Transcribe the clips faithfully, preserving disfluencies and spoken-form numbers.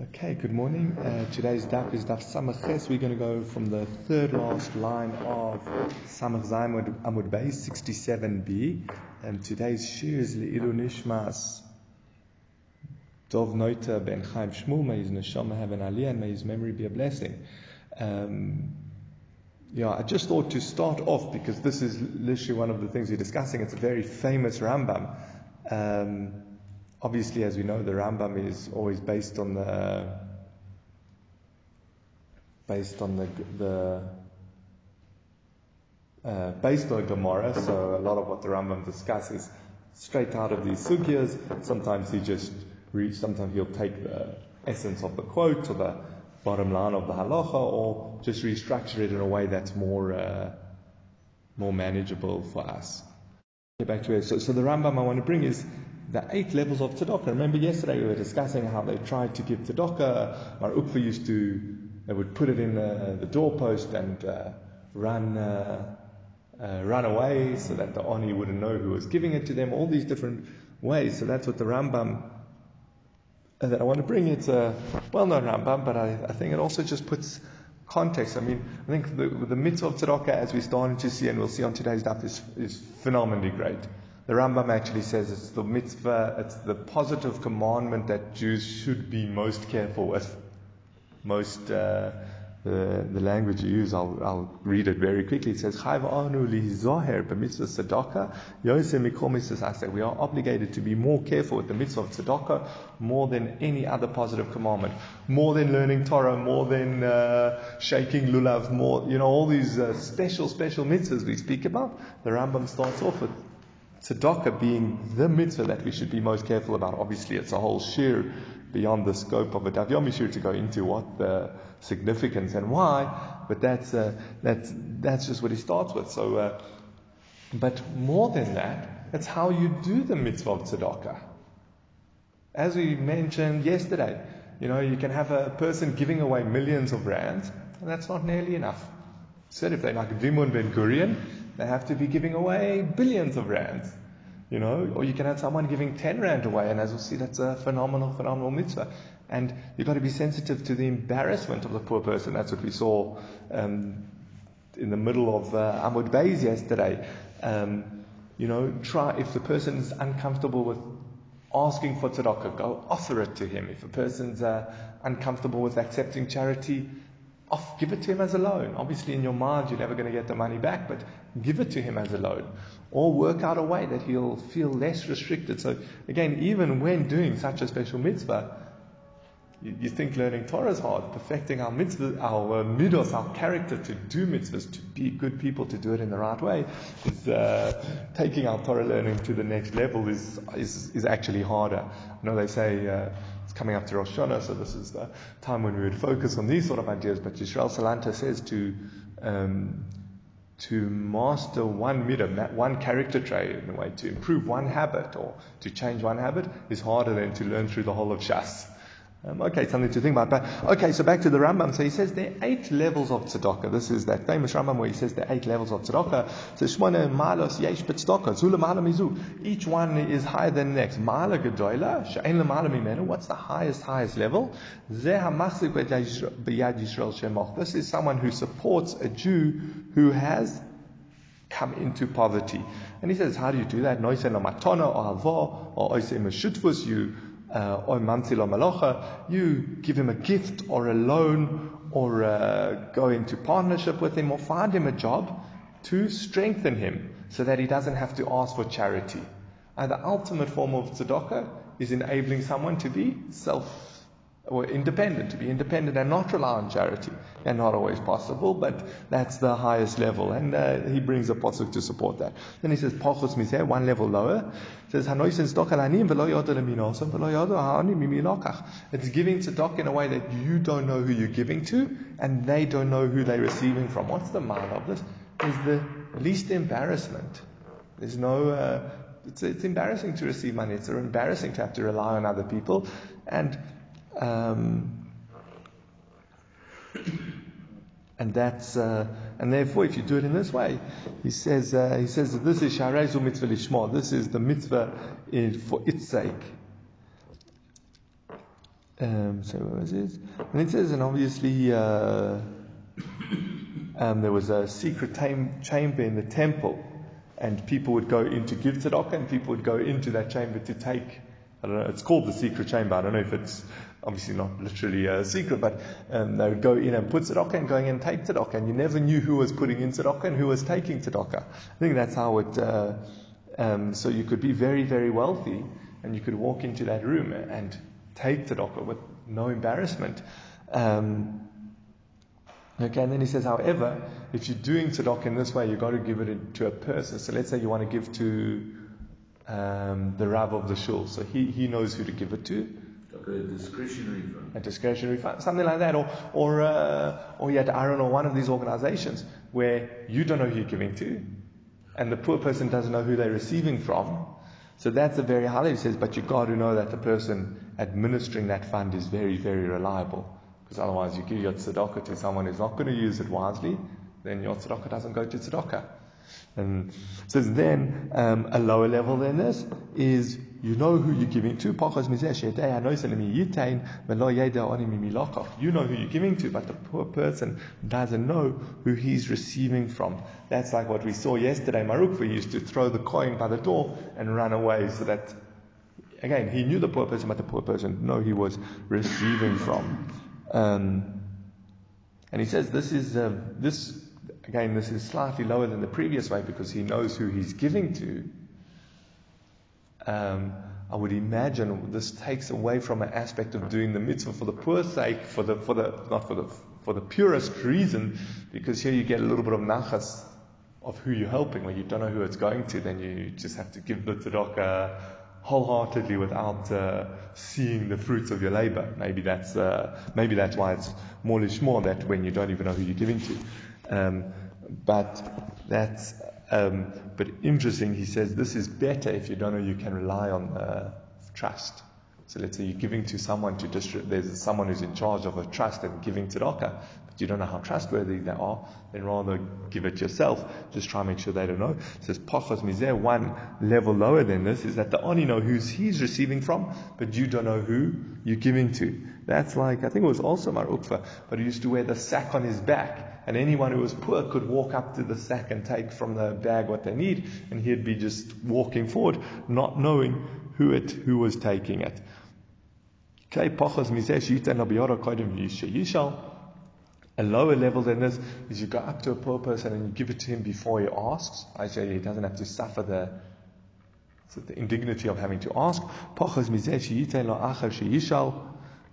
Okay, good morning. Uh, today's daf is Daf Samech Ches. We're going to go from the third last line of Samech Zayin Amud Bey, sixty-seven b. And today's shir is L'Iluy Nishmas Dov Noiter Ben Chaim Shmuel. May his neshama have an aliya and may his memory be a blessing. Um, yeah, I just thought to start off, because this is literally one of the things we're discussing. It's a very famous Rambam. Um, Obviously, as we know, the Rambam is always based on the based on the the uh, based on the Gemara. So a lot of what the Rambam discusses straight out of these sugyas. Sometimes he just re- sometimes he'll take the essence of the quote or the bottom line of the halacha, or just restructure it in a way that's more uh, more manageable for us. Get back to it. So, so the Rambam I want to bring is the eight levels of tzedakah. Remember yesterday we were discussing how they tried to give tzedakah. Mar Ukva used to, they would put it in uh, the doorpost and uh, run uh, uh, run away so that the Oni wouldn't know who was giving it to them. All these different ways. So that's what the Rambam uh, that I want to bring. It's a well-known Rambam, but I, I think it also just puts context. I mean, I think the, the mitzvah of tzedakah, as we're starting to see and we'll see on today's daf, is, is phenomenally great. The Rambam actually says it's the mitzvah, it's the positive commandment that Jews should be most careful with. Most, uh, the, the language you use, I'll, I'll read it very quickly. It says, we are obligated to be more careful with the mitzvah of tzedakah more than any other positive commandment. More than learning Torah, more than uh, shaking lulav, more, you know, all these uh, special, special mitzvahs we speak about. The Rambam starts off with tzedakah being the mitzvah that we should be most careful about. Obviously, it's a whole shir beyond the scope of a daf yomi shir to go into what the significance and why, but that's uh, that's that's just what he starts with. So, uh, but more than that, it's how you do the mitzvah of tzedakah. As we mentioned yesterday, you know, you can have a person giving away millions of rands, and that's not nearly enough. So if they're like Dimun Ben Gurion, they have to be giving away billions of rands, you know, or you can have someone giving ten rand away, and as we'll see, that's a phenomenal, phenomenal mitzvah. And you've got to be sensitive to the embarrassment of the poor person. That's what we saw um, in the middle of uh, Amud Bey's yesterday. Um, you know, try, if the person is uncomfortable with asking for tzedakah, go offer it to him. If a person's uh, uncomfortable with accepting charity, off, give it to him as a loan. Obviously, in your mind, you're never going to get the money back, but give it to him as a loan. Or work out a way that he'll feel less restricted. So, again, even when doing such a special mitzvah, you, you think learning Torah is hard. Perfecting our mitzvah, our uh, middos, our character to do mitzvahs, to be good people, to do it in the right way, is uh, taking our Torah learning to the next level is is, is actually harder. I know they say. Uh, coming up to Rosh Hashanah, so this is the time when we would focus on these sort of ideas, but Yisrael Salanta says to um, to master one midah, one character trait in a way, to improve one habit or to change one habit is harder than to learn through the whole of Shas. Um, okay, something to think about. But, okay, so back to the Rambam. So he says there are eight levels of tzedakah. This is that famous Rambam where he says there are eight levels of tzedakah. So shmona malos yesh b'tzedakah. Zu l'mala mizu. Each one is higher than the next. Mala gedola she'en l'mala mimenu. What's the highest, highest level? Zeh hamachzik b'yad Yisrael shemach. This is someone who supports a Jew who has come into poverty. And he says, how do you do that? Noisen l'matona or havo or oisem meshutfus. You Uh, you give him a gift or a loan or uh, go into partnership with him or find him a job to strengthen him so that he doesn't have to ask for charity. And the ultimate form of tzedakah is enabling someone to be self or independent, to be independent and not rely on charity. And not always possible, but that's the highest level. And uh, he brings a pasuk to support that. Then he says, one level lower. He says, it's giving tzedakah in a way that you don't know who you're giving to, and they don't know who they're receiving from. What's the ma'ala of this? Is the least embarrassment. There's no... Uh, it's, it's embarrassing to receive money. It's embarrassing to have to rely on other people. And... Um, And that's uh, and therefore, if you do it in this way, he says uh, he says that this is shareizu mitzvah lishma. This is the mitzvah in, for its sake. Um, so what was it? And it says, and obviously uh, um, there was a secret tam- chamber in the temple, and people would go in to give tzedakah, and people would go into that chamber to take. I don't know, it's called the secret chamber. I don't know if it's obviously not literally a secret, but um, they would go in and put tzedakah and going in and take tzedakah, and you never knew who was putting in tzedakah and who was taking tzedakah. I think that's how it, uh, um, so you could be very, very wealthy, and you could walk into that room and take tzedakah with no embarrassment. Um, okay, and then he says, however, if you're doing tzedakah in this way, you've got to give it to a person. So let's say you want to give to Um, the Rav of the shul, so he, he knows who to give it to. Like a discretionary fund. A discretionary fund, something like that, or or uh, or yet I don't know, one of these organizations where you don't know who you're giving to, and the poor person doesn't know who they're receiving from. So that's a very halacha. He says, but you got to know that the person administering that fund is very, very reliable, because otherwise you give your tzedakah to someone who's not going to use it wisely, then your tzedakah doesn't go to tzedakah. And so then, um, a lower level than this is you know who you're giving to. You know who you're giving to, but the poor person doesn't know who he's receiving from. That's like what we saw yesterday. Mar Ukva used to throw the coin by the door and run away, so that, again, he knew the poor person, but the poor person didn't know he was receiving from. Um, and he says this is uh, this. Again, this is slightly lower than the previous way because he knows who he's giving to. Um, I would imagine this takes away from an aspect of doing the mitzvah for the poor sake, for the for the not for the for the purest reason, because here you get a little bit of nachas of who you're helping. When you don't know who it's going to, then you just have to give the tzedakah wholeheartedly without uh, seeing the fruits of your labor. Maybe that's uh, maybe that's why it's more lishmor that when you don't even know who you're giving to. Um, but that's um, but interesting. He says this is better if you don't know you can rely on uh, trust. So let's say you're giving to someone to distribute. There's someone who's in charge of a trust and giving tzedakah, but you don't know how trustworthy they are. Then rather give it yourself. Just try and make sure they don't know. It says pachos mizeh. One level lower than this is that the oni know who he's receiving from, but you don't know who you're giving to. That's like, I think it was also Mar Ukva, but he used to wear the sack on his back, and anyone who was poor could walk up to the sack and take from the bag what they need, and he'd be just walking forward, not knowing who it who was taking it. A lower level than this is you go up to a poor person and you give it to him before he asks. Actually, he doesn't have to suffer the so the indignity of having to ask.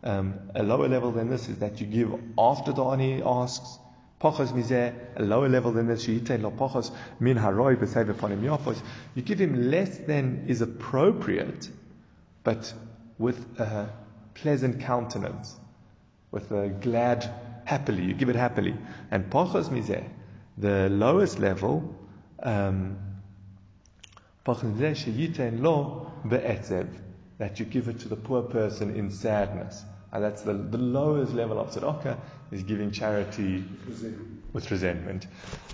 Um, a lower level than this is that you give after the ani asks. Pachos mizeh. A lower level than this, she'itein lo pachos min haroi b'seiv eponim yafos. You give him less than is appropriate, but with a pleasant countenance, with a glad, happily. You give it happily. And pachos mizeh, the lowest level, pachos mizeh she'itein lo be'etzev, that you give it to the poor person in sadness. And that's the, the lowest level of tzedakah, is giving charity with resentment.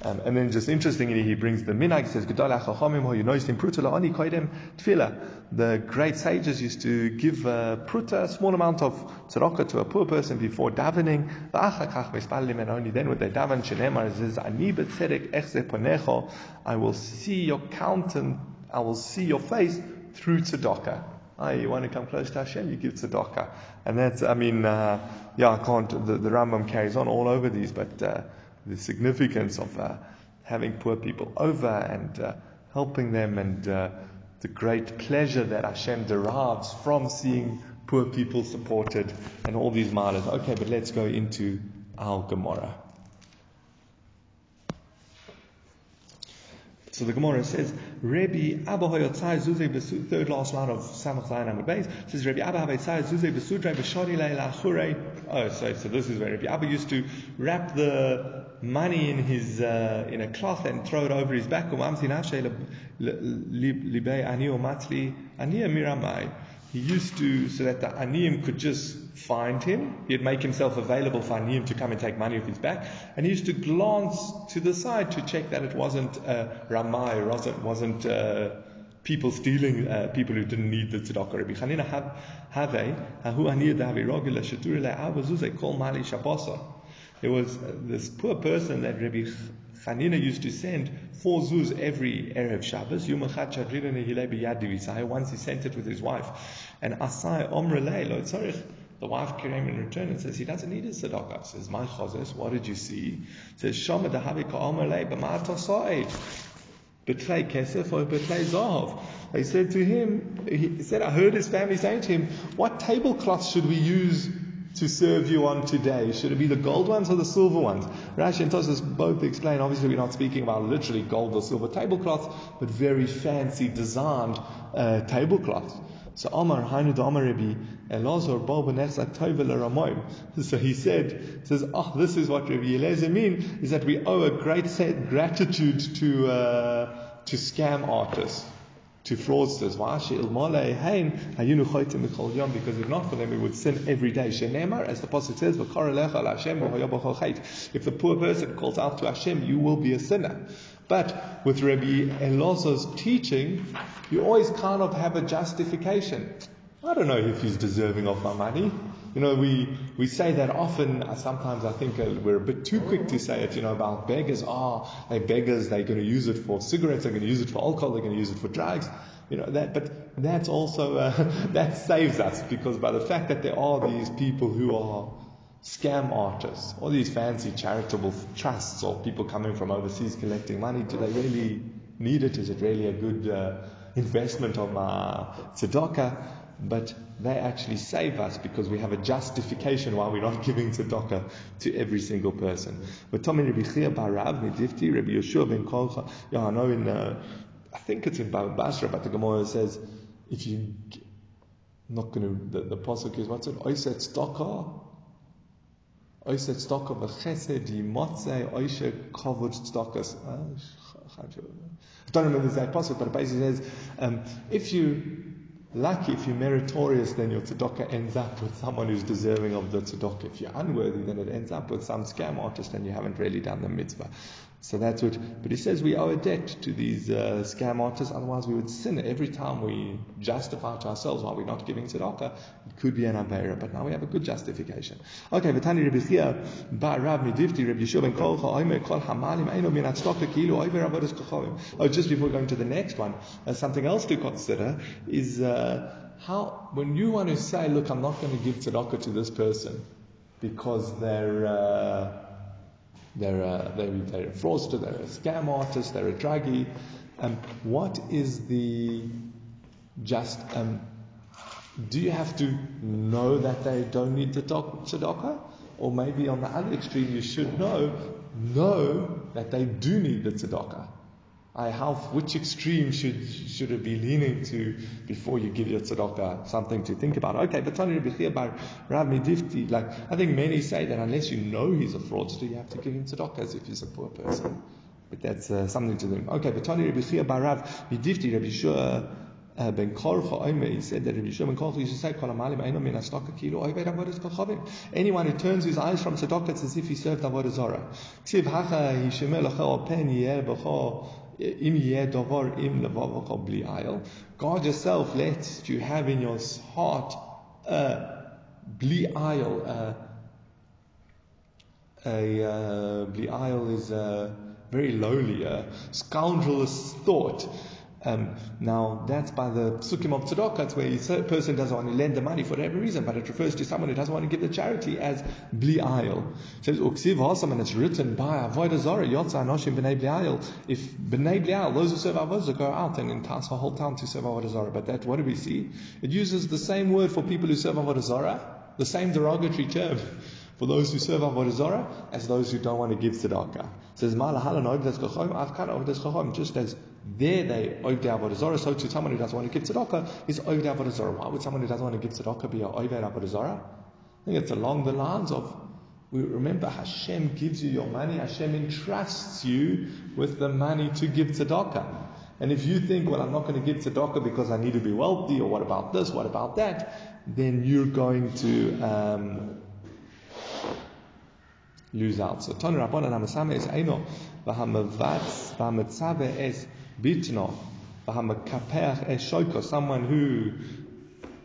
Um, and then just interestingly, he brings the minhag, says, the great sages used to give a pruta, a small amount of tzedakah to a poor person before davening, and only then would they daven. It says, I will see your countenance, I will see your face through tzedakah. Ah, you want to come close to Hashem, you give tzedakah. And that's, I mean, uh, yeah, I can't, the, the Rambam carries on all over these, but uh, the significance of uh, having poor people over and uh, helping them, and uh, the great pleasure that Hashem derives from seeing poor people supported and all these matters. Okay, but let's go into our Gemara. So the Gemara says, Rabbi Abba hoyotzai Zuzei besud, third last line of Samech Zayin Amud Bey, says Rabbi Abba hoyotzai Zuzei besudrei b'shari leilachurei. Oh, so so this is where Rabbi Abba used to wrap the money in his uh, in a cloth and throw it over his back. He used to, so that the Aniyim could just find him. He'd make himself available for Aniyim to come and take money off his back. And he used to glance to the side to check that it wasn't uh, Ramai, wasn't, wasn't uh, people stealing uh, people who didn't need the tzedakah. Rabbi Chanina have have a hahu aniyah davi rogila shetur le'ava Zuzei kol mali shabasa. There was uh, this poor person that Rabbi Chanina used to send four zoos every erev Shabbos. Yom echad shadrina nehilei biyad divisai. Once he sent it with his wife, and asai omrele lo tzorich. The wife came in return and says, he doesn't need his tzedakah. Says, my chazes, what did you see? Says, shama dahavi ka omrele b'ma tosoi. Betray Kesef or betray Zahav. They said to him, he said, I heard his family saying to him, what tablecloth should we use to serve you on today? Should it be the gold ones or the silver ones? Rashi and Tosas both explain, obviously we're not speaking about literally gold or silver tablecloths, but very fancy designed uh, tablecloths. So Amar Hainu Amar Rabbi Elazar Babu Nesa Tovela Ramoim. So he said, says, oh, this is what Rabbi Elazar mean, is that we owe a great gratitude to uh, to scam artists, to fraudsters. Because if not for them, we would sin every day. As the pasuk says, if the poor person calls out to Hashem, you will be a sinner. But with Rabbi Elazar's teaching, you always kind of have a justification. I don't know if he's deserving of my money. You know, we, we say that often. Uh, sometimes I think uh, we're a bit too quick to say it, you know, about beggars. Ah, oh, they're beggars. They're going to use it for cigarettes. They're going to use it for alcohol. They're going to use it for drugs. You know, that, but that's also, uh, that saves us, because by the fact that there are these people who are scam artists, all these fancy charitable trusts or people coming from overseas collecting money, do they really need it? Is it really a good uh, investment of my tzedakah? But they actually save us because we have a justification why we're not giving tzedakah to every single person. But Tommy Rabbi Chia bar Rav Nidifti, Rabbi Yeshua ben Kolcha, yeah, I know in, uh, I think it's in Basra, but the Gemara says, if you, not going to, the, the pasuk is, what's it? Oiset tzedakah. Oiset tzedakah v'chesed yimotzei oishe kavod tzedakah. I don't remember the exact pasuk, but it basically says, um, if you lucky, if you're meritorious, then your tzedakah ends up with someone who's deserving of the tzedakah. If you're unworthy, then it ends up with some scam artist and you haven't really done the mitzvah. So that's what, but he says we owe a debt to these uh, scam artists, otherwise we would sin every time we justify to ourselves why we're not giving tzedakah. It could be an unbearer, but now we have a good justification. Okay, V'tani Rabbi Chia bar Rav Nidifti, Rabbi Yeshua ben Kolcha, Oimer Kol Hamalim, Eino Min HaTzedakah Kilu Oiver Avodah Kochavim. Oh, just before going to the next one, uh, something else to consider is uh, how, when you want to say, look, I'm not going to give tzedakah to this person because they're... Uh, They're a, they're, they're a fraudster, they're a scam artist, they're a druggie. Um, what is the just... Um, do you have to know that they don't need the tzedakah? Or maybe on the other extreme, you should know, know that they do need the tzedakah. I how which extreme should should it be leaning to before you give your tzedakah? Something to think about. Okay, but Tani Rabbi Chia bar Rav Nidifti, like I think many say that unless you know he's a fraudster, you have to give him tzedakah as if he's a poor person. But that's uh, something to think. Okay, but Tani Rabbi Chia bar Rav Nidifti, Rabbi Yeshua ben Korcha Omer, he said that Rabbi Yeshua ben Korcha used to say, Kol ha'malim eino min ha'tzedakah kilo oved avodah kochavim. Anyone who turns his eyes from tzedakah, it's as if he served avodah zara. Ksiv hacha hishemeh lecha open yeh b'cha. Guard yourself, lest you have in your heart a Bliyaal. A, a uh, Bliyaal is a very lowly, a scoundrelous thought. Um, now, that's by the psukim of tzedakah. That's where a person doesn't want to lend the money for whatever reason, but it refers to someone who doesn't want to give the charity as Bliyaal. It says, Uksiv Hasam, and it's written by avodah zara, Yotza Anoshim Bnei Bliyayil. If Bnei Bliyayil, those who serve avodah zara, go out and entice the whole town to serve avodah zara. But that, what do we see? It uses the same word for people who serve avodah zara, the same derogatory term for those who serve avodah zara as those who don't want to give tzedakah. It says, just as there they Oived Avodah Zorah, so to someone who doesn't want to give tzedakah is Oived Avodah Zorah. Why would someone who doesn't want to give tzedakah be a Oived Avodah Zorah? I think it's along the lines of, we remember Hashem gives you your money, Hashem entrusts you with the money to give tzedakah. And if you think, well, I'm not going to give tzedakah because I need to be wealthy, or what about this, what about that, then you're going to um, lose out. So Ton Rabbanan HaMasameh Es Eino VaHamavatz VaHamatzabe Es Bitno someone who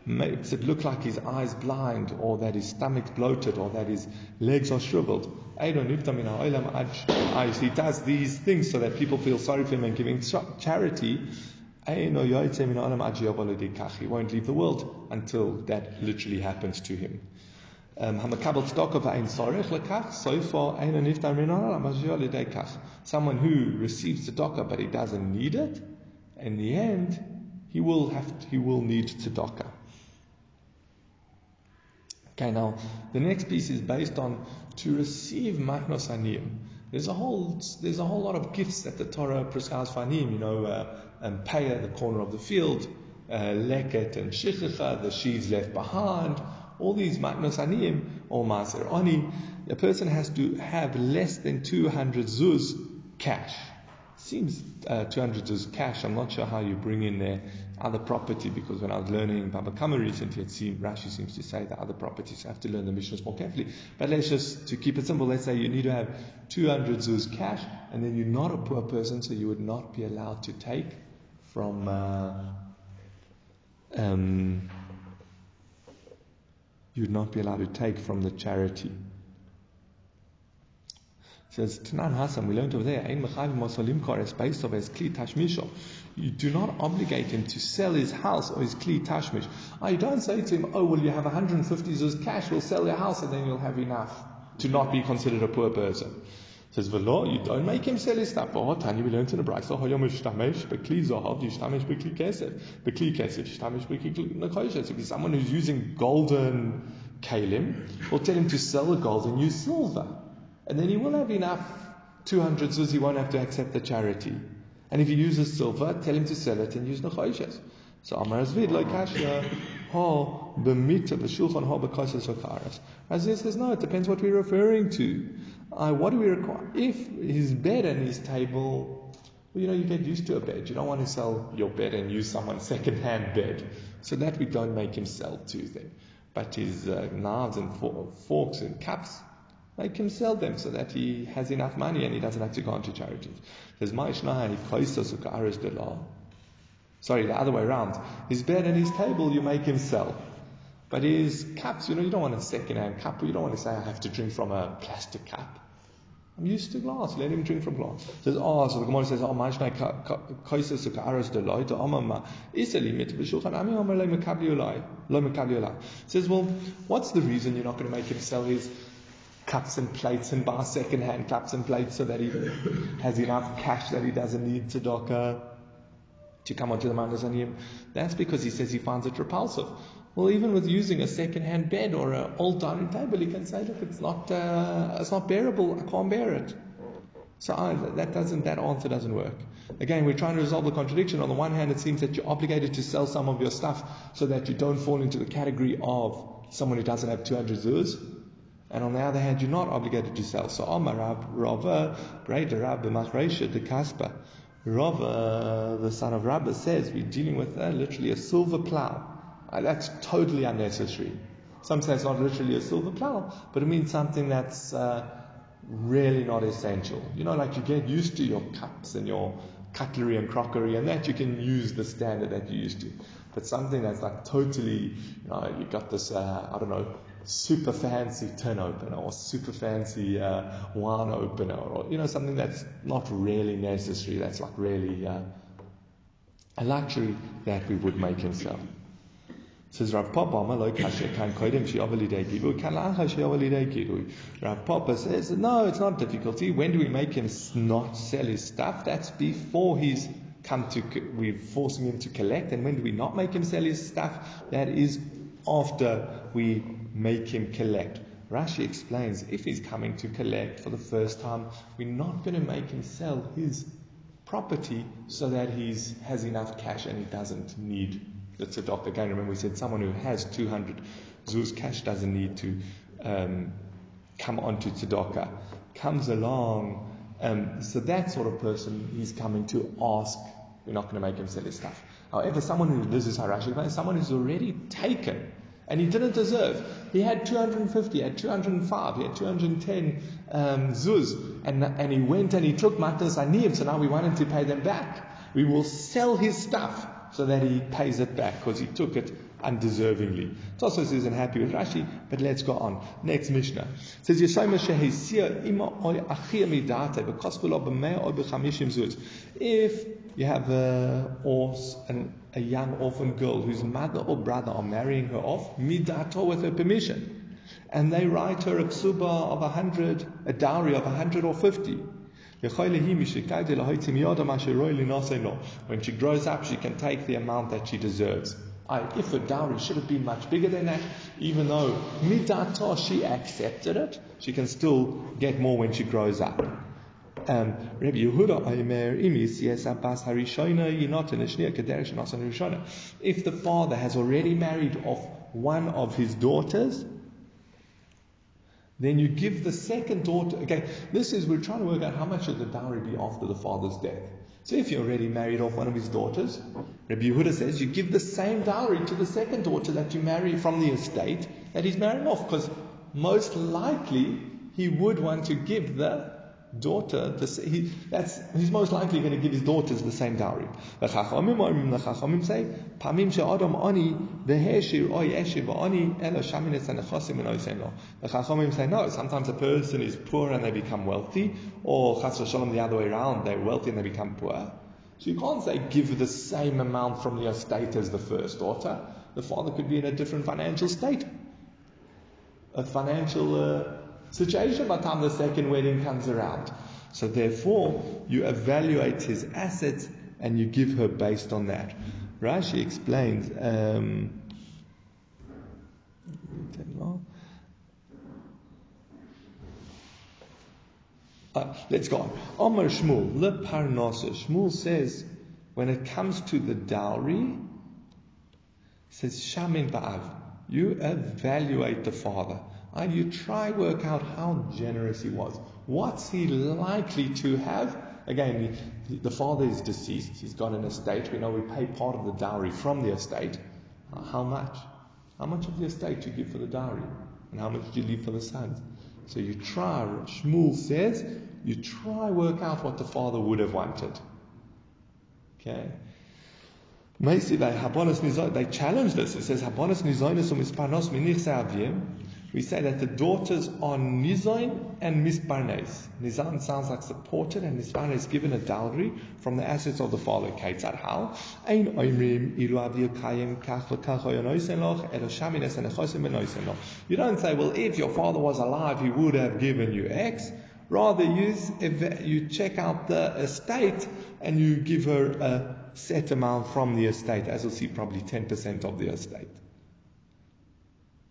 makes it look like his eyes blind, or that his stomach's bloated, or that his legs are shriveled. He does these things so that people feel sorry for him and giving charity. He won't leave the world until that literally happens to him. Um, someone who receives tzedakah but he doesn't need it, in the end, he will have to, he will need tzedakah. Okay, now the next piece is based on to receive matnos Aniyim. There's a whole there's a whole lot of gifts that the Torah prescribes for Aniyim. You know, uh, and paya, the corner of the field, uh, leket and shichicha, the sheaves left behind. All these matnos Aniyim or maser oni, a person has to have less than two hundred zoos cash. Seems uh, two hundred is cash. I'm not sure how you bring in their other property, because when I was learning Baba Kama recently, it seemed Rashi seems to say that other properties have to learn the missions more carefully. But let's just, to keep it simple, let's say you need to have two hundred zoos cash, and then you're not a poor person, so you would not be allowed to take from uh, um, you'd not be allowed to take from the charity. Says Tanan Hasan, we learned over there, you do not obligate him to sell his house or his kli tashmish. I don't say to him, oh, well, you have one hundred fifty zuz cash, we'll sell your house and then you'll have enough to not be considered a poor person. Says Velo, you don't make him sell his stuff. Oh, Tanya, we learned in the Braisa, if it's someone who's using golden kalim, or tell him to sell the gold and use silver. And then he will have enough two hundred zuz, he won't have to accept the charity. And if he uses silver, tell him to sell it and use nechoishes. So Amar Azvid, like Kasha, Ho, B'mita, B'shulchan, Ho, B'koshes, V'karas. Azvid says, no, it depends what we're referring to. Uh, what do we require? If his bed and his table, well, you know, you get used to a bed. You don't want to sell your bed and use someone's second-hand bed. So that we don't make him sell to them. But his uh, knives and for- forks and cups, make him sell them so that he has enough money and he doesn't have to go on to charities. Sorry, the other way around. His bed and his table, you make him sell. But his cups, you know, you don't want a second-hand cup. You don't want to say, I have to drink from a plastic cup. I'm used to glass. Let him drink from glass. Says, oh, so the Gemara says, oh, Maishnai Kaisa Sukaras de Loi, to Omama, Isali mit Beshulchan Ami Omrele Mekabli Olai, Lo Mekabli Olai. Says, well, what's the reason you're not going to make him sell his cups and plates and buy second-hand cups and plates so that he has enough cash that he doesn't need tzedakah to come onto the matnos aniyim? That's because he says he finds it repulsive. Well, even with using a second-hand bed or an old dining table, he can say, look, it's not, uh, it's not bearable. I can't bear it. So I, that doesn't, that answer doesn't work. Again, we're trying to resolve the contradiction. On the one hand, it seems that you're obligated to sell some of your stuff so that you don't fall into the category of someone who doesn't have two hundred zuz. And on the other hand, you're not obligated to sell. So, Amar Rav, Rav, the son of Rabba, says we're dealing with uh, literally a silver plow. Uh, that's totally unnecessary. Some say it's not literally a silver plow, but it means something that's uh, really not essential. You know, like you get used to your cups and your cutlery and crockery, and that you can use the standard that you used to. But something that's like totally, you know, you got this, uh, I don't know, super fancy tin opener or super fancy uh, wine opener, or you know, something that's not really necessary, that's like really uh, a luxury that we would make himself. Says Rav Papa says, no, it's not difficulty. When do we make him not sell his stuff? That's before he's come to, we're forcing him to collect. And when do we not make him sell his stuff? That is after we make him collect. Rashi explains, if he's coming to collect for the first time, we're not going to make him sell his property so that he has enough cash and he doesn't need the tzedakah. Again, remember we said someone who has two hundred zuz cash doesn't need to um, come onto tzedakah. Comes along, um, so that sort of person he's coming to ask, we're not going to make him sell his stuff. However, someone who, this is how Rashi explains, someone who's already taken, and he didn't deserve. He had two hundred fifty, he had two hundred five, he had two hundred ten um, zuz, and and he went and he took matnos aniyim, so now we want him to pay them back. we will sell his stuff so that he pays it back because he took it undeservingly. Tosfos isn't happy with Rashi, but let's go on. Next Mishnah. It says, if you have a, an, a young orphan girl whose mother or brother are marrying her off, midato, with her permission, and they write her a ksuba of a hundred, a dowry of a hundred or fifty, when she grows up, she can take the amount that she deserves. I, if her dowry should have been much bigger than that, even though midato she accepted it, she can still get more when she grows up. Um, if the father has already married off one of his daughters, then you give the second daughter. Okay, this is, we're trying to work out how much should the dowry be after the father's death. So if you already married off one of his daughters, Rabbi Yehuda says you give the same dowry to the second daughter that you marry from the estate that he's marrying off, because most likely he would want to give the daughter, the, he, that's, he's most likely going to give his daughters the same dowry. The Chachamim say, Pamim she'adam oni v'heshir o yeshir v'oni elo shaminis hanechosim v'noisen lo. The Chachamim say, no, sometimes a person is poor and they become wealthy, or chas v'shalom the other way around, they're wealthy and they become poor. So you can't say give the same amount from the estate as the first daughter. The father could be in a different financial state. A financial... Uh, situation by the time the second wedding comes around. So therefore, you evaluate his assets and you give her based on that. Rashi explains, um, uh, let's go on. Omar Shmuel, Le Parnasa. Shmuel says, when it comes to the dowry, he says, Shamin Ba'av, you evaluate the father. And you try to work out how generous he was. What's he likely to have? Again, the father is deceased. He's got an estate. We know we pay part of the dowry from the estate. How much? How much of the estate do you give for the dowry? And how much do you leave for the sons? So you try, Shmuel says, you try work out what the father would have wanted. Okay? They challenge this. It says, Habonos Nizoinus Umisparnos Minich Se'avim. We say that the daughters are Nizain and Misparnes. Nizain sounds like supported, and Misparnes given a dowry from the assets of the father. You don't say, well, if your father was alive, he would have given you X. Rather, you, you check out the estate and you give her a set amount from the estate, as you'll see, probably ten percent of the estate.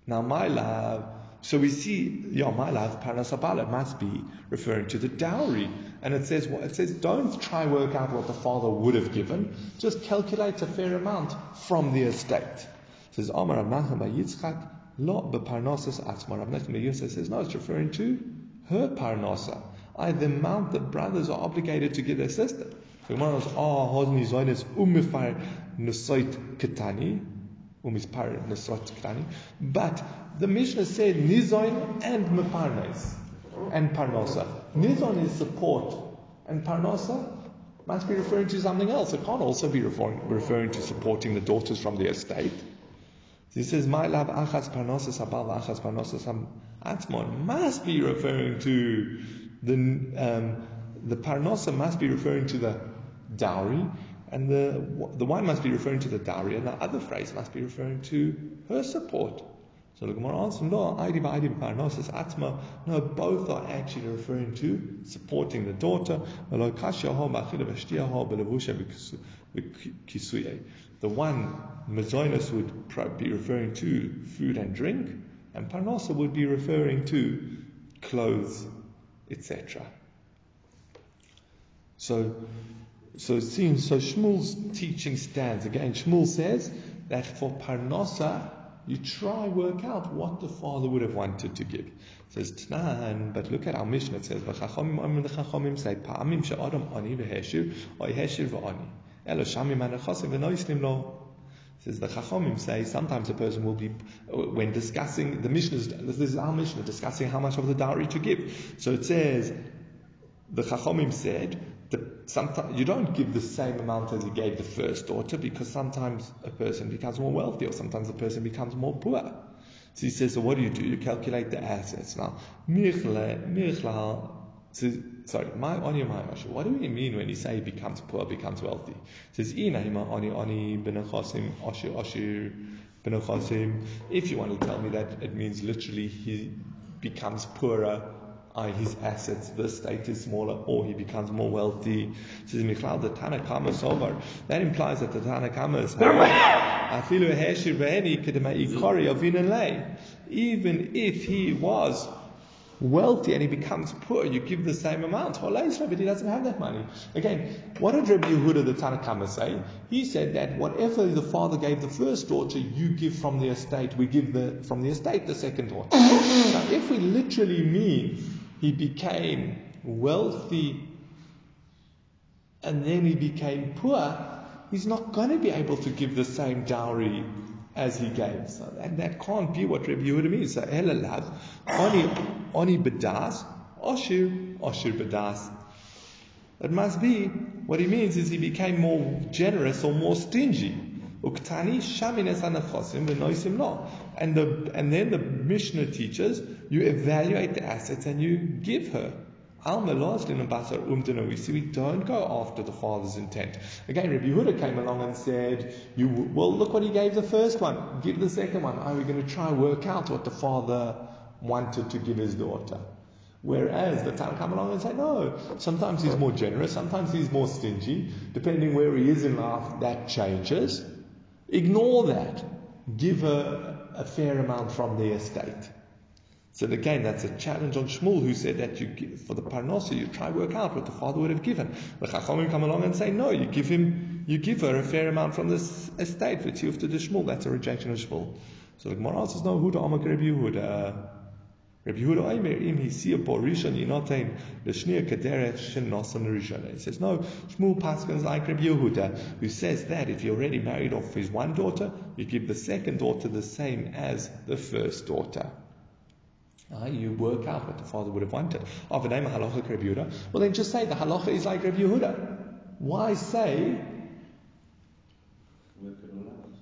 Now, my love, so we see, yeah, my love, parasabala must be referring to the dowry. And it says, it says, don't try work out what the father would have given. Just calculate a fair amount from the estate. It says, Amar Rav Nachman bar Yitzchak, lo beparnosas atzmo. Rav Nachman bar Yitzchak says, no, it's referring to her parnasa, the amount that brothers are obligated to give their sister. So Gemara says, ah, hosni zoynes umifar nesoit ketani. But the Mishnah said Nizoin and Meparnes and Parnosa. Nizoin is support, and Parnosa must be referring to something else. It can't also be referring, referring to supporting the daughters from the estate. He says, my love, Achas Parnosa Sabal, Achas Parnosa Atmon must be referring to the um, the Parnosa must be referring to the dowry. And the the one must be referring to the dowry, and the other phrase must be referring to her support. So the Gemara answers, no, Aidim Aidim Parnosis Atma. No, both are actually referring to supporting the daughter. The one, Mazoinus, would be referring to food and drink, and Parnosa would be referring to clothes, et cetera. So... So it seems, so Shmuel's teaching stands. Again, Shmuel says that for Parnosa, you try work out what the father would have wanted to give. It says, Tnan, but look at our Mishnah. It says, V'chachomim say, Pa'amim she'adam ani v'heshir, o'i heshir v'ani. Elo shamim hanechosim v'noislim lo. It says, the Chachamim say, sometimes a person will be, when discussing, the Mishnah's, this is our Mishnah, discussing how much of the dowry to give. So it says, the Chachamim said, the, sometimes you don't give the same amount as you gave the first daughter, because sometimes a person becomes more wealthy or sometimes a person becomes more poor. So he says, so what do you do? You calculate the assets. Now, sorry, my oni my mashu. What do we mean when you say he becomes poor, becomes wealthy? It says, if you want to tell me that, it means literally he becomes poorer, Uh, his assets, the state is smaller, or he becomes more wealthy. Says Michal, the Tanakama Sovar. That implies that the Tanakama is even if he was wealthy and he becomes poor, you give the same amount. But he doesn't have that money. Again, what did Rabbi Yehuda the Tanakama say? He said that whatever the father gave the first daughter, you give from the estate. We give the from the estate the second daughter. Now, if we literally mean he became wealthy and then he became poor, he's not going to be able to give the same dowry as he gave. So, and that can't be what Rabbi Yehuda means. So, elalav, oni, oni bedas, oshir, oshir bedas. It must be, what he means is he became more generous or more stingy. Uktani shamines anachosim v'noisim lo. And the and then the Mishnah teaches you evaluate the assets and you give her. Al melaz dinabasar umdinawisi. We don't go after the father's intent. Again, Rabbi Yehuda came along and said, "You well, look what he gave the first one. Give the second one. Are we going to try work out what the father wanted to give his daughter?" Whereas the Tanakh come along and say, no, sometimes he's more generous, sometimes he's more stingy. Depending where he is in life, that changes. Ignore that. Give her a fair amount from the estate. So again, that's a challenge on Shmuel, who said that you give, for the parnasa, you try work out what the father would have given. The Chachamim come along and say, no, you give him, you give her a fair amount from this estate, which you have to do Shmuel. That's a rejection of Shmuel. So the Gemara answers, no, Huda Amak Rabbi Yehuda. Rabbi Yehuda Omer im hisiya bo rishon yinotein l'shniya kaderech shenosan rishonah. He says, no, Shmuel Paskin's like Rabbi Yehuda, who says that if you already married off his one daughter, you give the second daughter the same as the first daughter. Uh, you work out what the father would have wanted. Of a name halacha Rabbi Yehuda. Well, then just say the halacha is like Rabbi Yehuda. Why say?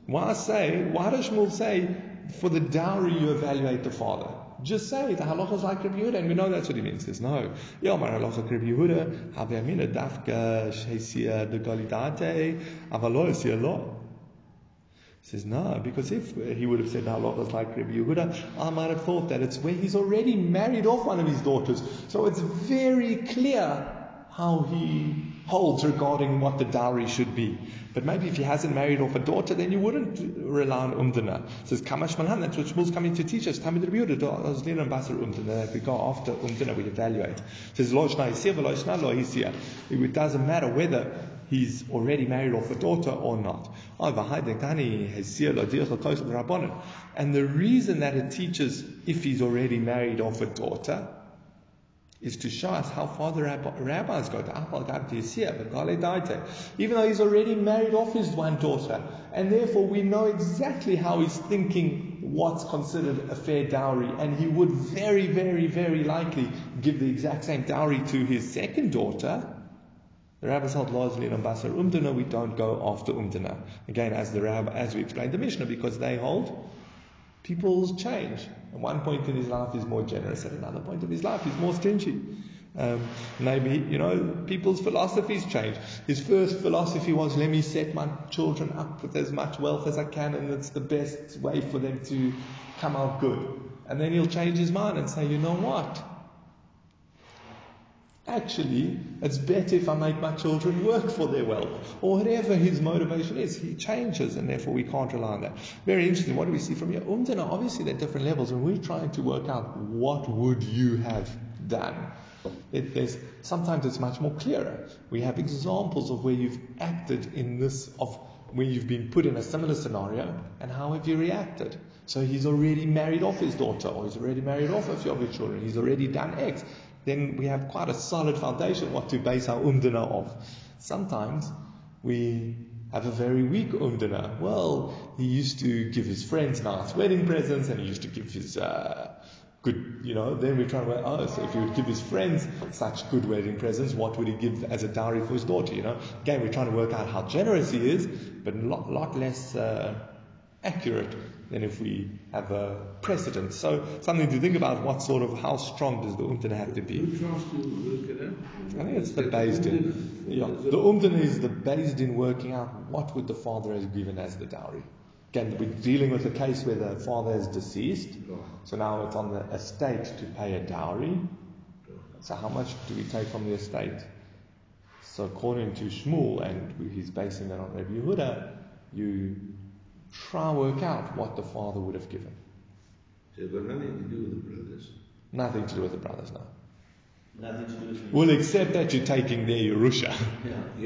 Why say? Why does Shmuel say for the dowry you evaluate the father? Just say the halacha is like Rabbi Yehuda, and we know that's what he means. Says no. Yo, my halacha Rabbi Yehuda. Havamina dafka sheisia de galidate avaloy sielo. He says, no, because if he would have said, now, Lord, it's like Rabbi Yehuda, I might have thought that it's where he's already married off one of his daughters. So it's very clear how he holds regarding what the dowry should be. But maybe if he hasn't married off a daughter, then you wouldn't rely on umdana. It says, Kamash Malhan, that's what Shmuel's coming to teach us. Tamid Rabbi Yehuda, if we go after umdana, we evaluate. It says, Lo shna hisiya, v'lo shna lo hisiya. It doesn't matter whether he's already married off a daughter or not. And the reason that it teaches if he's already married off a daughter is to show us how far the rabbis go. Even though he's already married off his one daughter, and therefore we know exactly how he's thinking what's considered a fair dowry, and he would very, very, very likely give the exact same dowry to his second daughter. The rabbis held largely on basar umdana. We don't go after umdana. Again, as the Rab, as we explained the Mishnah, because they hold people's change. At one point in his life, he's more generous. At another point in his life, he's more stingy. Um, maybe you know people's philosophies change. His first philosophy was, "Let me set my children up with as much wealth as I can, and it's the best way for them to come out good." And then he'll change his mind and say, "You know what? Actually, it's better if I make my children work for their wealth," or whatever his motivation is. He changes, and therefore we can't rely on that. Very interesting. What do we see from here? Umdana, obviously, at different levels. When we're trying to work out what would you have done, it, there's, sometimes it's much more clearer. We have examples of where you've acted in this, of where you've been put in a similar scenario, and how have you reacted? So he's already married off his daughter, or he's already married off a few of his children. He's already done X. Then we have quite a solid foundation what to base our umdana off. Sometimes we have a very weak umdana. Well, he used to give his friends nice wedding presents, and he used to give his uh, good, you know, then we're trying to, oh, so if he would give his friends such good wedding presents, what would he give as a dowry for his daughter, you know? Again, we're trying to work out how generous he is, but a lot, lot less uh, accurate than if we have a precedent. So something to think about, what sort of, how strong does the umtana have to be? I think it's the based in. Yeah. The umtana is the based in working out what would the father has given as the dowry. Again, we're dealing with a case where the father is deceased, so now it's on the estate to pay a dowry. So how much do we take from the estate? So according to Shmuel, and he's basing that on Rabbi Yehuda, you try and work out what the father would have given. So it's got nothing to do with the brothers? Nothing to do with the brothers, no. Nothing to do with the Well, except that you're taking their Yerusha. Yeah,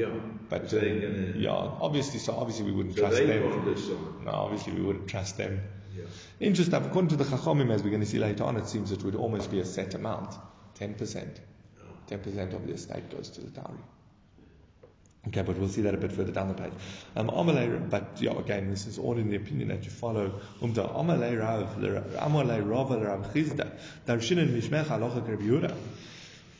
yeah. But uh, gonna, yeah, obviously, so obviously we wouldn't so trust them. This, so. No, obviously we wouldn't trust them. Yeah. Interesting. According to the Chachomim, as we're going to see later on, it seems it would almost be a set amount, ten percent. Ten percent of the estate goes to the dowry. Okay, but we'll see that a bit further down the page. Um, Omrele, but yeah, again, this is all in the opinion that you follow. Umta Omrele Rav, Omrele Rav, Rav Chizda, Darshin and Mishmech Halacha Rabbi Yehuda.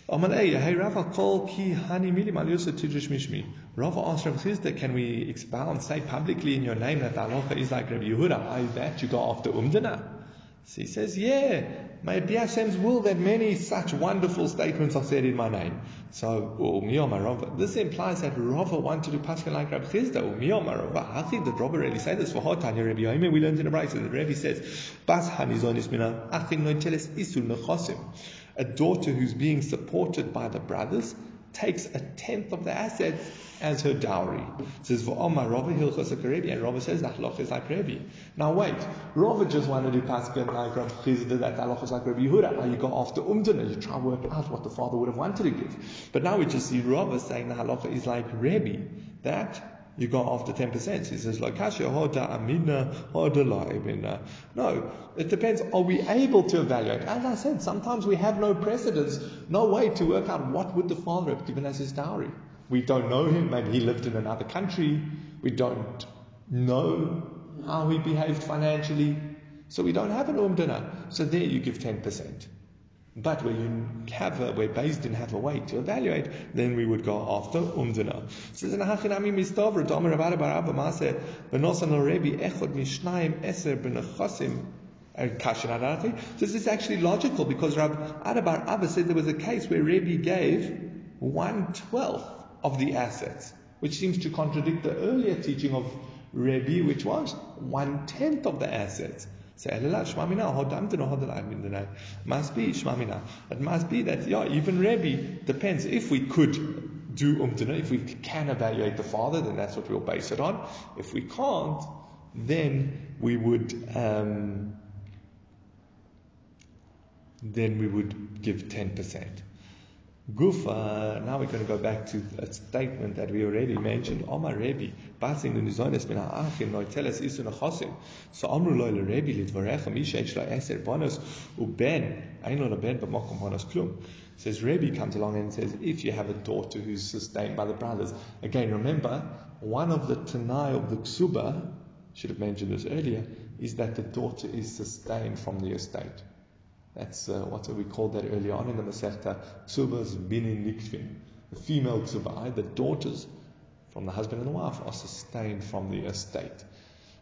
Omrele, hey Rav, Kol Ki Hani Milim Aliyosa Tidrish Mishmi. Rav asked Rav Chizda, can we expound, say publicly in your name that the halacha is like Rabbi Yehuda? Is that you go after umdana? So he says, yeah, may it be Hashem's will that many such wonderful statements are said in my name. So, u'miyom ha'rova. This implies that Rava wanted to pasken like Rabbi Chizda. U'miyom ha'rova. I think did Rava really say this? For Hotanya Rabbi Yoimei, we learned in the Brayso that Rabbi says, Bas hanizonis minam achin lo teles isul mechosim. A daughter who's being supported by the brothers takes a tenth of the assets as her dowry. It says, V'omar Rava hilchos ha'karebi, and Rava says, that halacha is like Rabbi. Now wait, Rava just wanted to pasken like Rabbi Chizda, that halacha is like Rabbi Yehuda. Now you go after umdana, you try to work out what the father would have wanted to give. But now we just see Rava saying the halacha is like Rabbi, that you go after ten percent. He says, no, it depends. Are we able to evaluate? As I said, sometimes we have no precedence, no way to work out what would the father have given as his dowry. We don't know him. Maybe he lived in another country. We don't know how he behaved financially. So we don't have an umdana. So there you give ten percent. But where you have a, where Beis Din have a way to evaluate, then we would go after umdana. Says in Hachinami Mistavra, Domer Rabbi Abba Maaseh, Benosan Rebi Echod Mishnaim Eser Benachosim and Kashinadati. So this is actually logical because Rabbi Abba said there was a case where Rebi gave one twelfth of the assets, which seems to contradict the earlier teaching of Rebi, which was one tenth of the assets. So it must be Shmamina. It must be that, yeah, even Rebbe, depends. If we could do umdana, if we can evaluate the father, then that's what we'll base it on. If we can't, then we would um, then we would give ten percent. Gufa, now we're going to go back to a statement that we already mentioned. Omar Rebbe, Basing the Nizonis bin Ha'achim, Noiteles Isun Achosim. So Omru Loyle Rebbe, Litvarecha, Misha, Echla, Eser, Bonos, Uben, Ainol Uben, Bamakum, Bonos, Klum. Says Rebbe comes along and says, if you have a daughter who's sustained by the brothers. Again, remember, one of the Tanai of the Ksuba, should have mentioned this earlier, is that the daughter is sustained from the estate. That's uh, what we called that earlier on in the Masechta, Ksubas binin niktvin. The female Ksubai, the daughters from the husband and the wife, are sustained from the estate.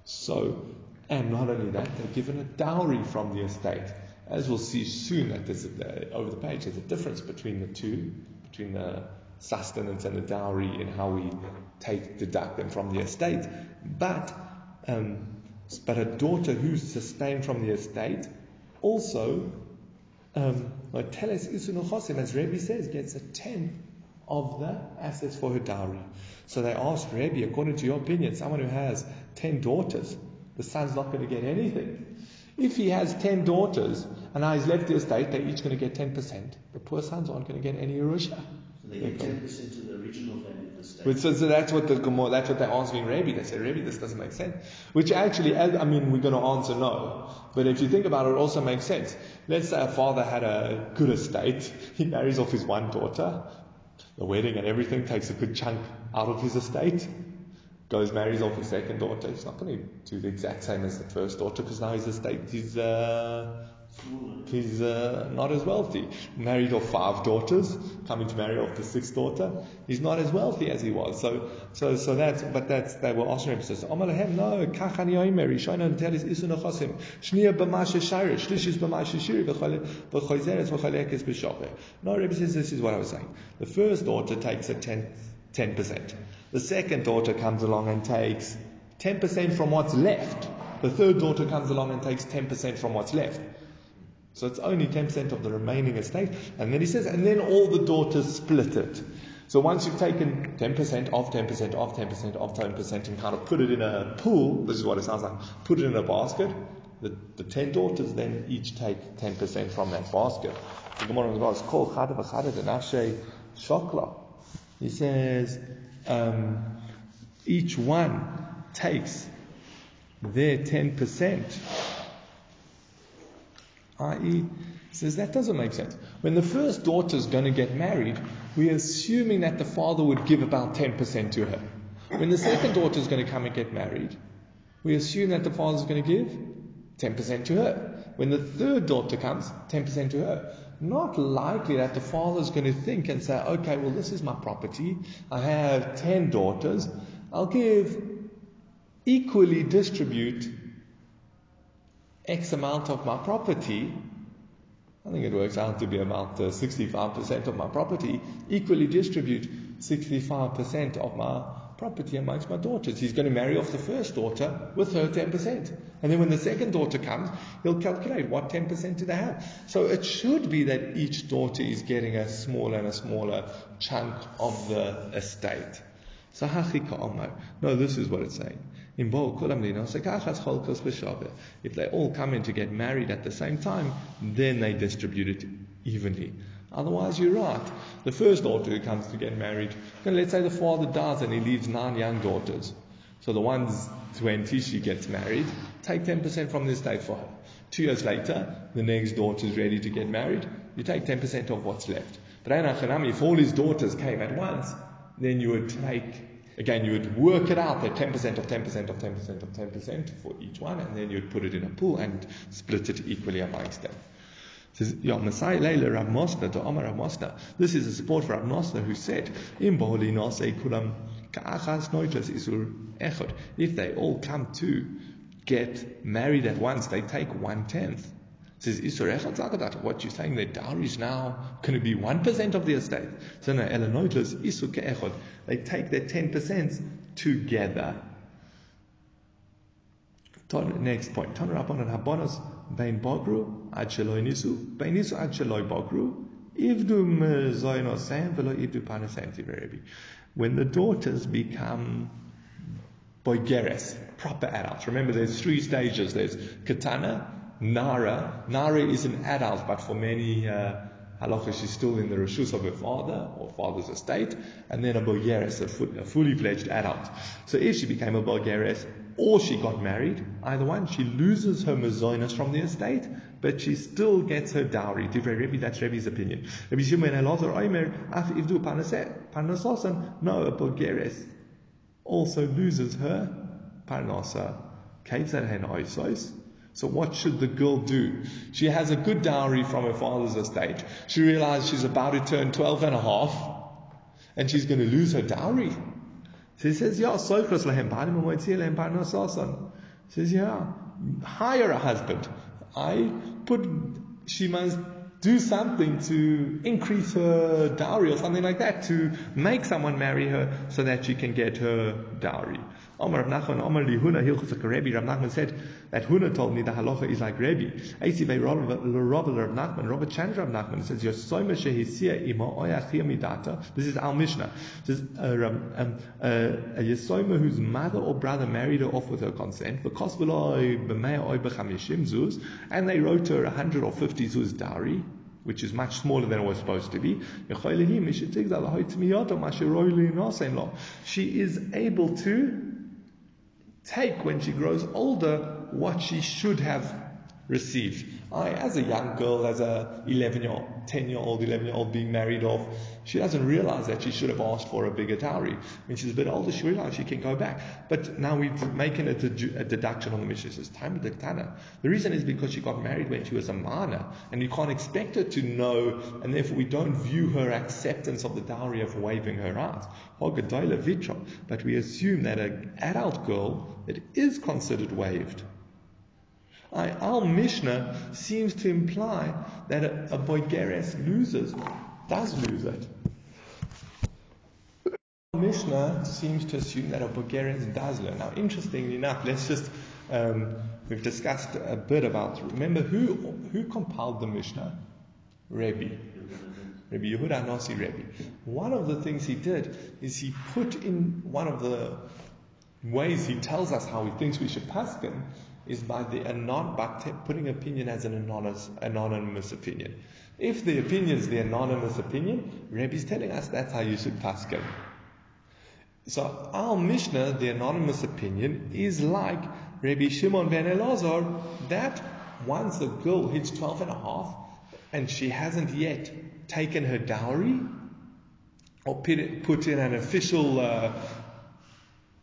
So, and not only that, they're given a dowry from the estate. As we'll see soon, that there's a, over the page, there's a difference between the two, between the sustenance and the dowry, in how we take deduct them from the estate. But, um, but a daughter who's sustained from the estate also, um, like Teles Isunul Chosim, as Rebbe says, gets a tenth of the assets for her dowry. So they asked Rebbe, according to your opinion, someone who has ten daughters, the son's not going to get anything. If he has ten daughters and now he's left the estate, they're each going to get ten percent. The poor sons aren't going to get any Yerusha. They get ten percent to the original value of the state. So, so that's what the Gemara, that's what they're asking Rebbe. They say, Rebbe, this doesn't make sense. Which actually, I mean, we're going to answer no. But if you think about it, it also makes sense. Let's say a father had a good estate. He marries off his one daughter. The wedding and everything takes a good chunk out of his estate. Goes marries off his second daughter. He's not going to do the exact same as the first daughter because now his estate is uh, He's uh, not as wealthy. Married off five daughters, coming to marry off the sixth daughter. He's not as wealthy as he was. So, so, so that's. But that's. They were asking him. So, Omrele, no. Kachani oimer. Rishona nitelis isu nachasim. Shniya b'mashe shirish. Shlishis b'mashe shiri. V'choizeres v'cholekes b'shopeh. No, Rebbe says this is what I was saying. The first daughter takes a ten ten percent. The second daughter comes along and takes ten percent from what's left. The third daughter comes along and takes ten percent from what's left. So it's only ten percent of the remaining estate. And then he says, and then all the daughters split it. So once you've taken ten percent off, ten percent off, ten percent off, ten percent and kind of put it in a pool, this is what it sounds like, put it in a basket, the, the ten daughters then each take ten percent from that basket. The Gemara in the is called Chada V'Chada Denashe Shokla. He says, um, each one takes their ten percent. that is, says that doesn't make sense. When the first daughter is going to get married, we're assuming that the father would give about ten percent to her. When the second daughter is going to come and get married, we assume that the father is going to give ten percent to her. When the third daughter comes, ten percent to her. Not likely that the father is going to think and say, okay, well, this is my property. I have ten daughters. I'll give, equally distribute X amount of my property. I think it works out to be about uh, sixty-five percent of my property, equally distribute sixty-five percent of my property amongst my daughters. He's going to marry off the first daughter with her ten percent. And then when the second daughter comes, he'll calculate what ten percent do they have. So it should be that each daughter is getting a smaller and a smaller chunk of the estate. So hachika omer. No, this is what it's saying. If they all come in to get married at the same time, then they distribute it evenly. Otherwise, you're right. The first daughter who comes to get married, let's say the father dies and he leaves nine young daughters. So the one's twenty, she gets married. Take ten percent from the estate for her. Two years later, the next daughter's ready to get married. You take ten percent of what's left. But if all his daughters came at once, then you would take... Again, you would work it out, that ten percent of ten percent of ten percent of ten percent for each one, and then you'd put it in a pool and split it equally amongst them. This is a support for Rav Nosna, who said, if they all come to get married at once, they take one-tenth. Says Isur Echad Zakadat, what you're saying, the dowry is now going to be one percent of the estate. So no, Elanoitlas Isur Ke'echad. They take their ten percent together. Next point. Tan Rabban and Habanos, Bein Bagru, Ad Sheloi Nisu, Bein Nisu Ad Sheloi Bagru, Ivdu Mezoinosem, Velo Ivdu Panosem Tiverebi. When the daughters become Boigeres, proper adults. Remember, there's three stages. There's Katana, Nara. Nara is an adult, but for many uh, halachas, she's still in the reshus of her father or father's estate. And then a bogeres, a, fu- a fully fledged adult. So if she became a bogeres or she got married, either one, she loses her mezonos from the estate, but she still gets her dowry. That's Rebbe's opinion. Rabbi Shimon Elazar Omer, Af Ivdu Parnasosan, no, a bogeres also loses her parnasa. So what should the girl do? She has a good dowry from her father's estate. She realizes she's about to turn twelve and a half, and she's going to lose her dowry. So he says, yeah, sochros lahem banim u'motzei lahem parnasasan. Says, yeah, hire a husband. I put, she must do something to increase her dowry or something like that, to make someone marry her so that she can get her dowry. Omar Rav Nachman, Omar Li Huna, Hilchos HaRebbi. Rav Nachman said that Huna told me the halacha is like Rebbe. Eisi Vei Rav Nachman, Robert Chandra Rav Nachman says, Yosoyma Shehisia Ima Oyachia Midata. This is our Mishnah. Says a Yosoyma whose mother or brother married her off with her consent, V'kos V'loi B'mei Oy B'chamishim Zuz, and they wrote her a hundred or fifty Zuz dowry, which is much smaller than it was supposed to be. She is able to take, when she grows older, what she should have receive. I, as a young girl, as a eleven year old, ten year old, eleven year old being married off, she doesn't realize that she should have asked for a bigger dowry. When she's a bit older, she realizes she can go back. But now we've making a, dedu- a deduction on the Mishnah. It says, Time Diktana. The reason is because she got married when she was a minor, and you can't expect her to know, and therefore we don't view her acceptance of the dowry of waiving her out. But we assume that an adult girl that is considered waived. I, our Mishnah seems to imply that a, a boigeres loses, does lose it. Our Mishnah seems to assume that a boigeres does learn. Now, interestingly enough, let's just, um, we've discussed a bit about, remember who who compiled the Mishnah? Rabbi. Rabbi Yehuda Hanasi Rabbi. One of the things he did is he put in one of the ways he tells us how he thinks we should paskin is by the anon, by t- putting opinion as an anonymous, anonymous opinion. If the opinion is the anonymous opinion, Rabbi's telling us that's how you should paskin. So our Mishnah, the anonymous opinion, is like Rabbi Shimon ben Elazar, that once a girl hits twelve and a half and she hasn't yet taken her dowry or put in an official, uh,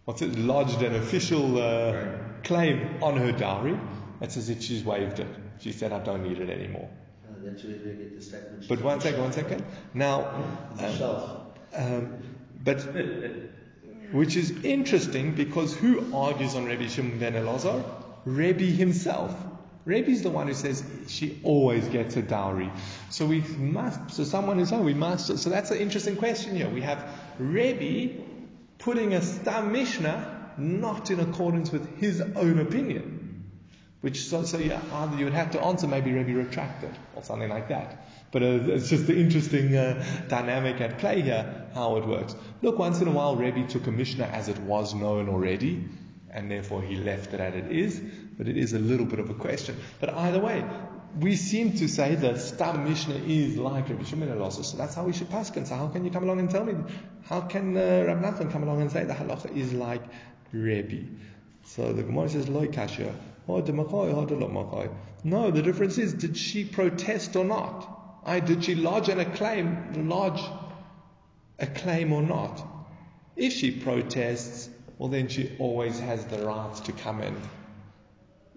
what's it, lodged an official uh, claim on her dowry, that's as if she's waived it. She said, I don't need it anymore. Oh, then she didn't get the statement. But one second, one second. Now, um, um, but which is interesting because who argues on Rabbi Shimon ben Elazar? Rabbi himself. Rabbi's the one who says she always gets a dowry. So we must, so someone who's saying we must, so that's an interesting question here. We have Rabbi putting a stam Mishnah not in accordance with his own opinion. Which, so, so yeah, either you would have to answer maybe Rabbi retracted or something like that. But uh, it's just the interesting uh, dynamic at play here, how it works. Look, once in a while Rabbi took a Mishnah as it was known already, and therefore he left it as it is, but it is a little bit of a question. But either way, we seem to say that Stam Mishnah is like Rabbi Shimon Elazar, so that's how we should paskin. So how can you come along and tell me? How can uh, Rav Nachman come along and say the halacha is like Rabbi? So the Gemara says, Loi kasha, ho de makai, ho de lo makai. No, the difference is, did she protest or not? I did she lodge an a claim, lodge a claim or not? If she protests, well then she always has the right to come in.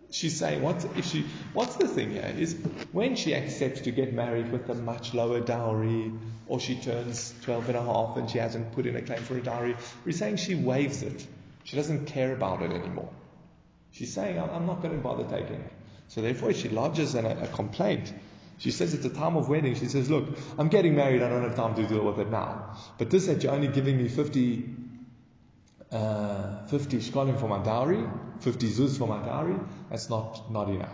She's saying, what's, if she, what's the thing here is when she accepts to get married with a much lower dowry, or she turns twelve and a half and she hasn't put in a claim for a dowry, we're saying she waives it. She doesn't care about it anymore. She's saying, I'm not going to bother taking it. So therefore, she lodges an, a complaint. She says at the time of wedding, she says, look, I'm getting married, I don't have time to deal with it now. But this that you're only giving me fifty... Uh, fifty shkalim for my dowry, fifty zoos for my dowry, that's not, not enough.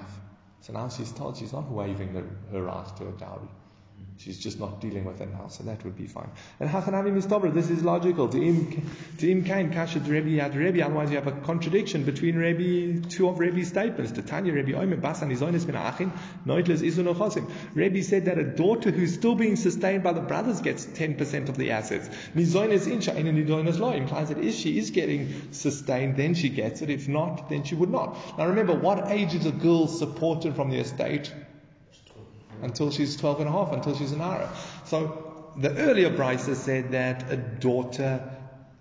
So now she's told she's not waiving the, her right to her dowry. She's just not dealing with it now, so that would be fine. And Hachanami Mistabra, this is logical. To Im Kain Kashat Rebbe Yad Rebbe, otherwise you have a contradiction between Rebbe, two of Rebbe's statements. The Tanya Rebbe Oime Basan Izonis Min Achin, Noitles Izuno Chosim. Rebbe said that a daughter who's still being sustained by the brothers gets ten percent of the assets. Nizonis Insha, and Nizonis Law implies that if she is getting sustained, then she gets it. If not, then she would not. Now remember, what age is a girl supported from the estate? Until she's twelve and a half, until she's an ara. So the earlier brisa said that a daughter,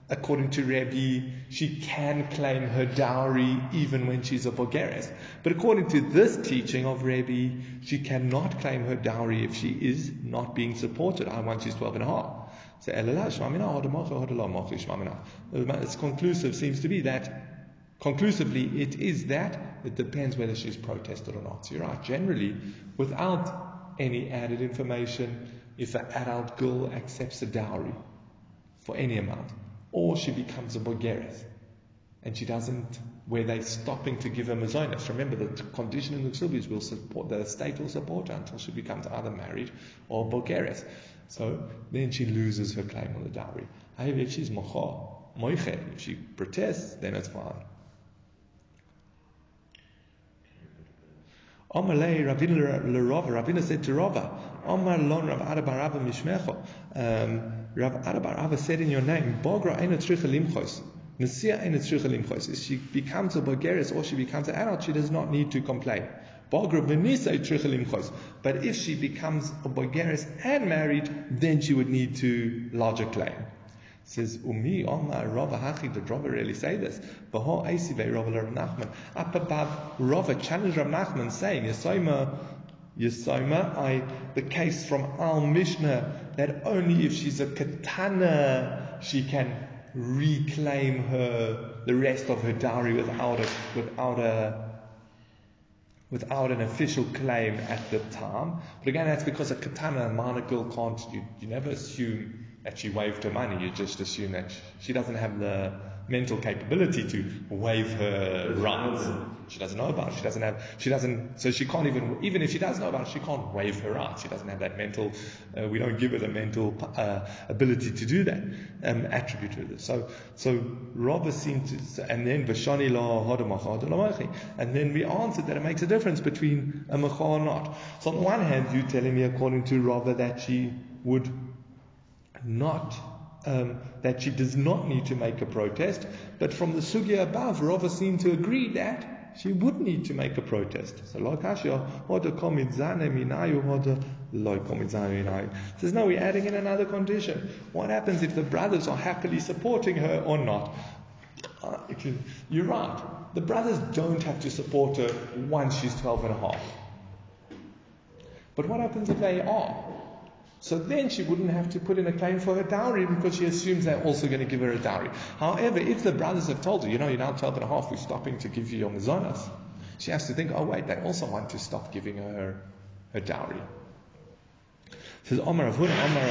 according to Rabbi, she can claim her dowry even when she's a bogeres. But according to this teaching of Rabbi, she cannot claim her dowry if she is not being supported once she's twelve and a half. So it's conclusive, seems to be that, conclusively, it is that, it depends whether she's protested or not. So you're right, generally, without any added information, if an adult girl accepts a dowry for any amount, or she becomes a bogeres, and she doesn't, where they're stopping to give her mazonos. Remember, the condition in the Ksubis will support, the state will support her until she becomes either married or bogeres. So then she loses her claim on the dowry. However, if she's mocha, moiche, if she protests, then it's fine. Omrele Ravina Lerova, Ravina said to Rava, Omar Lon Rav Abba Rav Mishmecho, Rav Abba Rav said in your name, Bogra Ena Tricha Limchos, Messiah Ena Tricha Limchos. If she becomes a bogeres or she becomes an adult, she does not need to complain. But if she becomes a Bulgaris and married, then she would need to lodge a claim. It says, Umi, Omar, Rava Hachi, did Rava really say this? Baha Aisivei Rava Rav Nachman. Up above, Rava challenged Rav Nachman, saying, Yesoma, Yesoma, I, the case from Al Mishnah, that only if she's a katana, she can reclaim her, the rest of her dowry without a, without a, without an official claim at the time. But again, that's because a katana, a minor girl, can't, you, you never assume that she waived her money. You just assume that she, she doesn't have the mental capability to waive her rights. She doesn't know about it. She doesn't have, she doesn't, so she can't even, even if she does know about it, she can't waive her rights. She doesn't have that mental, uh, we don't give her the mental uh, ability to do that, um, attribute to this. So, so Rava seemed to, and then, Vashani la hadamachad la, and then we answered that it makes a difference between a macha or not. So on the one hand, you're telling me according to Rava that she would not, Um, that she does not need to make a protest, but from the sugya above, Rava seemed to agree that she would need to make a protest. So, says, no, we're adding in another condition. What happens if the brothers are happily supporting her or not? Uh, you're right. The brothers don't have to support her once she's twelve and a half. But what happens if they are? So then she wouldn't have to put in a claim for her dowry because she assumes they're also going to give her a dowry. However, if the brothers have told her, you know, you're now twelve and a half, we're stopping to give you your mazonos, she has to think, oh wait, they also want to stop giving her her dowry. It says, Omar Rav Huna, Omar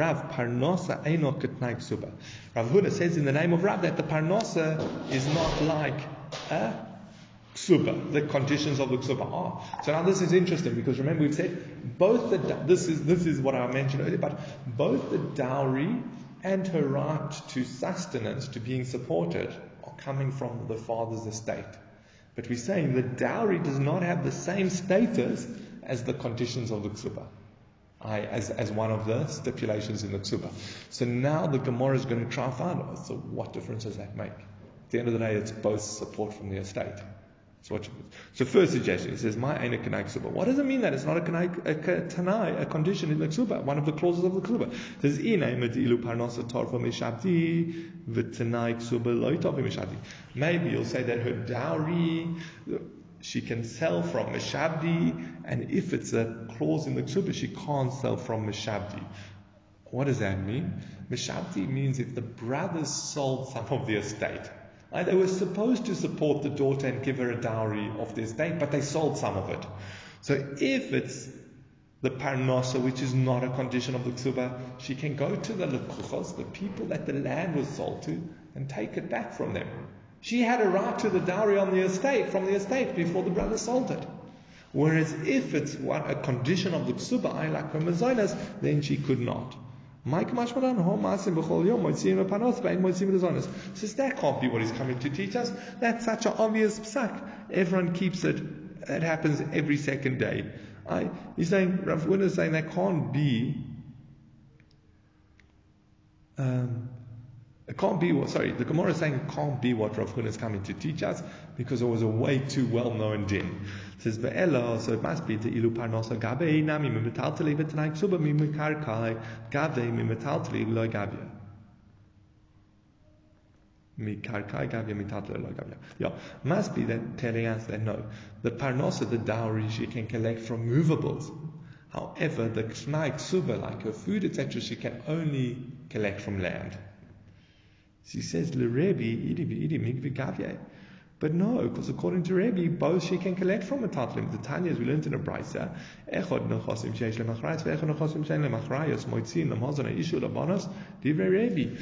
Rav, Parnasa Einok Ketnai Ksuba. Rav Huna says in the name of Rav that the Parnasa is not like a Ksuba, the conditions of the Ksuba are. Oh. So now this is interesting because remember we've said both the, this is this is what I mentioned earlier, but both the dowry and her right to sustenance, to being supported, are coming from the father's estate. But we're saying the dowry does not have the same status as the conditions of the Ksuba, I, as, as one of the stipulations in the Ksuba. So now the Gemara is going to try and find out, so what difference does that make? At the end of the day, it's both support from the estate. So, what, so first suggestion, it says, my ain't a kanai ksuba. What does it mean that it's not a kanai, a condition in the ksuba, one of the clauses of the ksuba? It says, maybe you'll say that her dowry, she can sell from Meshabdi, and if it's a clause in the ksuba, she can't sell from Meshabdi. What does that mean? Meshabdi means if the brothers sold some of the estate. They were supposed to support the daughter and give her a dowry of the estate, but they sold some of it. So if it's the parnasa, which is not a condition of the ksuba, she can go to the lekuchos, the people that the land was sold to, and take it back from them. She had a right to the dowry on the estate, from the estate, before the brother sold it. Whereas if it's what, a condition of the ksuba, I like her mazonas, then she could not. Says that can't be what he's coming to teach us. That's such an obvious psak. Everyone keeps it. It happens every second day. I, he's saying, Rav Huna is saying that can't be. Um, it can't be what. Sorry, the Gemara is saying it can't be what Rav Huna is coming to teach us because it was a way too well-known din. It says, Ve'ela, so it must be the ilu parnasa gabei nami mimetalteli v'tanai ksuba mimikarkai gabei mimetalteli v'loi gabia. Mikarkai gabia mimetalteli v'loi gabia. Yeah, must be that telling us that no, the parnasa, the dowry, she can collect from movables. However, the k'shnai ksuba, like her food, et cetera, she can only collect from land. She says, L'rebi idi v'idi mikvi gabia. But no, because according to Rabbi, both she can collect from a tatlim. The Tanya, as we learned in a brisa, echod nechosim sheish lemachrayos, ve'echod nechosim sheish lemachrayos, moitzin lemazon ishu labanos, divrei Rabbi.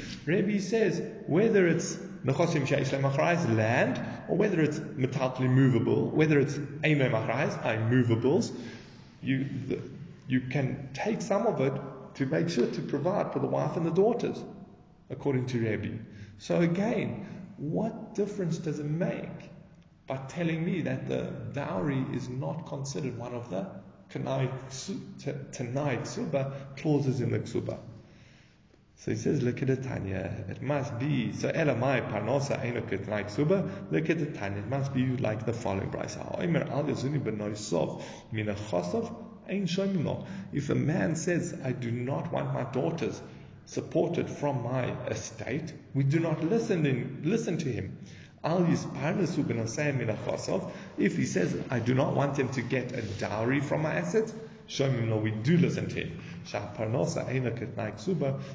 Rabbi says whether it's nechosim sheish lemachrayos, land, or whether it's metatlim movable, whether it's eimei machrayos, immovables, you the, you can take some of it to make sure to provide for the wife and the daughters, according to Rabbi. So again, what difference does it make by telling me that the dowry is not considered one of the Tanai Ksuba clauses in the Ksuba? So he says, look at it, Tanya. It must be. So elamai parnasa ainokit like suba. Look at it, Tanya. It must be like the following brayso. If a man says, I do not want my daughters supported from my estate, we do not listen in, listen to him. If he says, I do not want them to get a dowry from my assets, show him no, we do listen to him.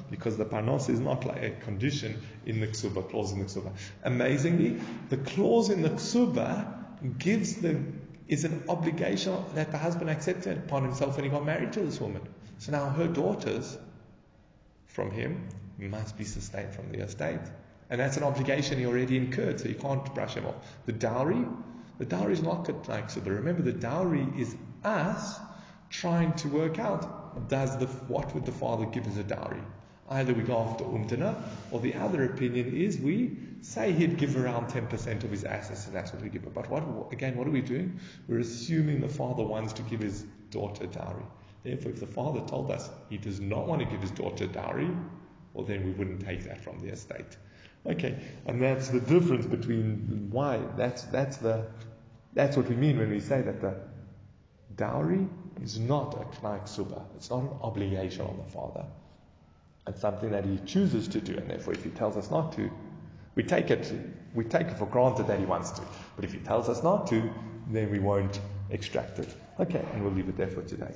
Because the parnasa is not like a condition in the ksuba, clause in the ksuba. Amazingly, the clause in the ksuba gives the is an obligation that the husband accepted upon himself when he got married to this woman. So now her daughters from him must be sustained from the estate. And that's an obligation he already incurred, so you can't brush him off. The dowry, the dowry is not like ksuba. Remember, the dowry is us trying to work out does the what would the father give as a dowry. Either we go after umdana, or the other opinion is we say he'd give around ten percent of his assets, and that's what we give him. But what, again, what are we doing? We're assuming the father wants to give his daughter a dowry. Therefore, if the father told us he does not want to give his daughter a dowry, well, then we wouldn't take that from the estate. Okay, and that's the difference between why that's that's the that's what we mean when we say that the dowry is not a k'nai ksuba. It's not an obligation on the father. It's something that he chooses to do, and therefore, if he tells us not to, we take it we take it for granted that he wants to. But if he tells us not to, then we won't extract it. Okay, and we'll leave it there for today.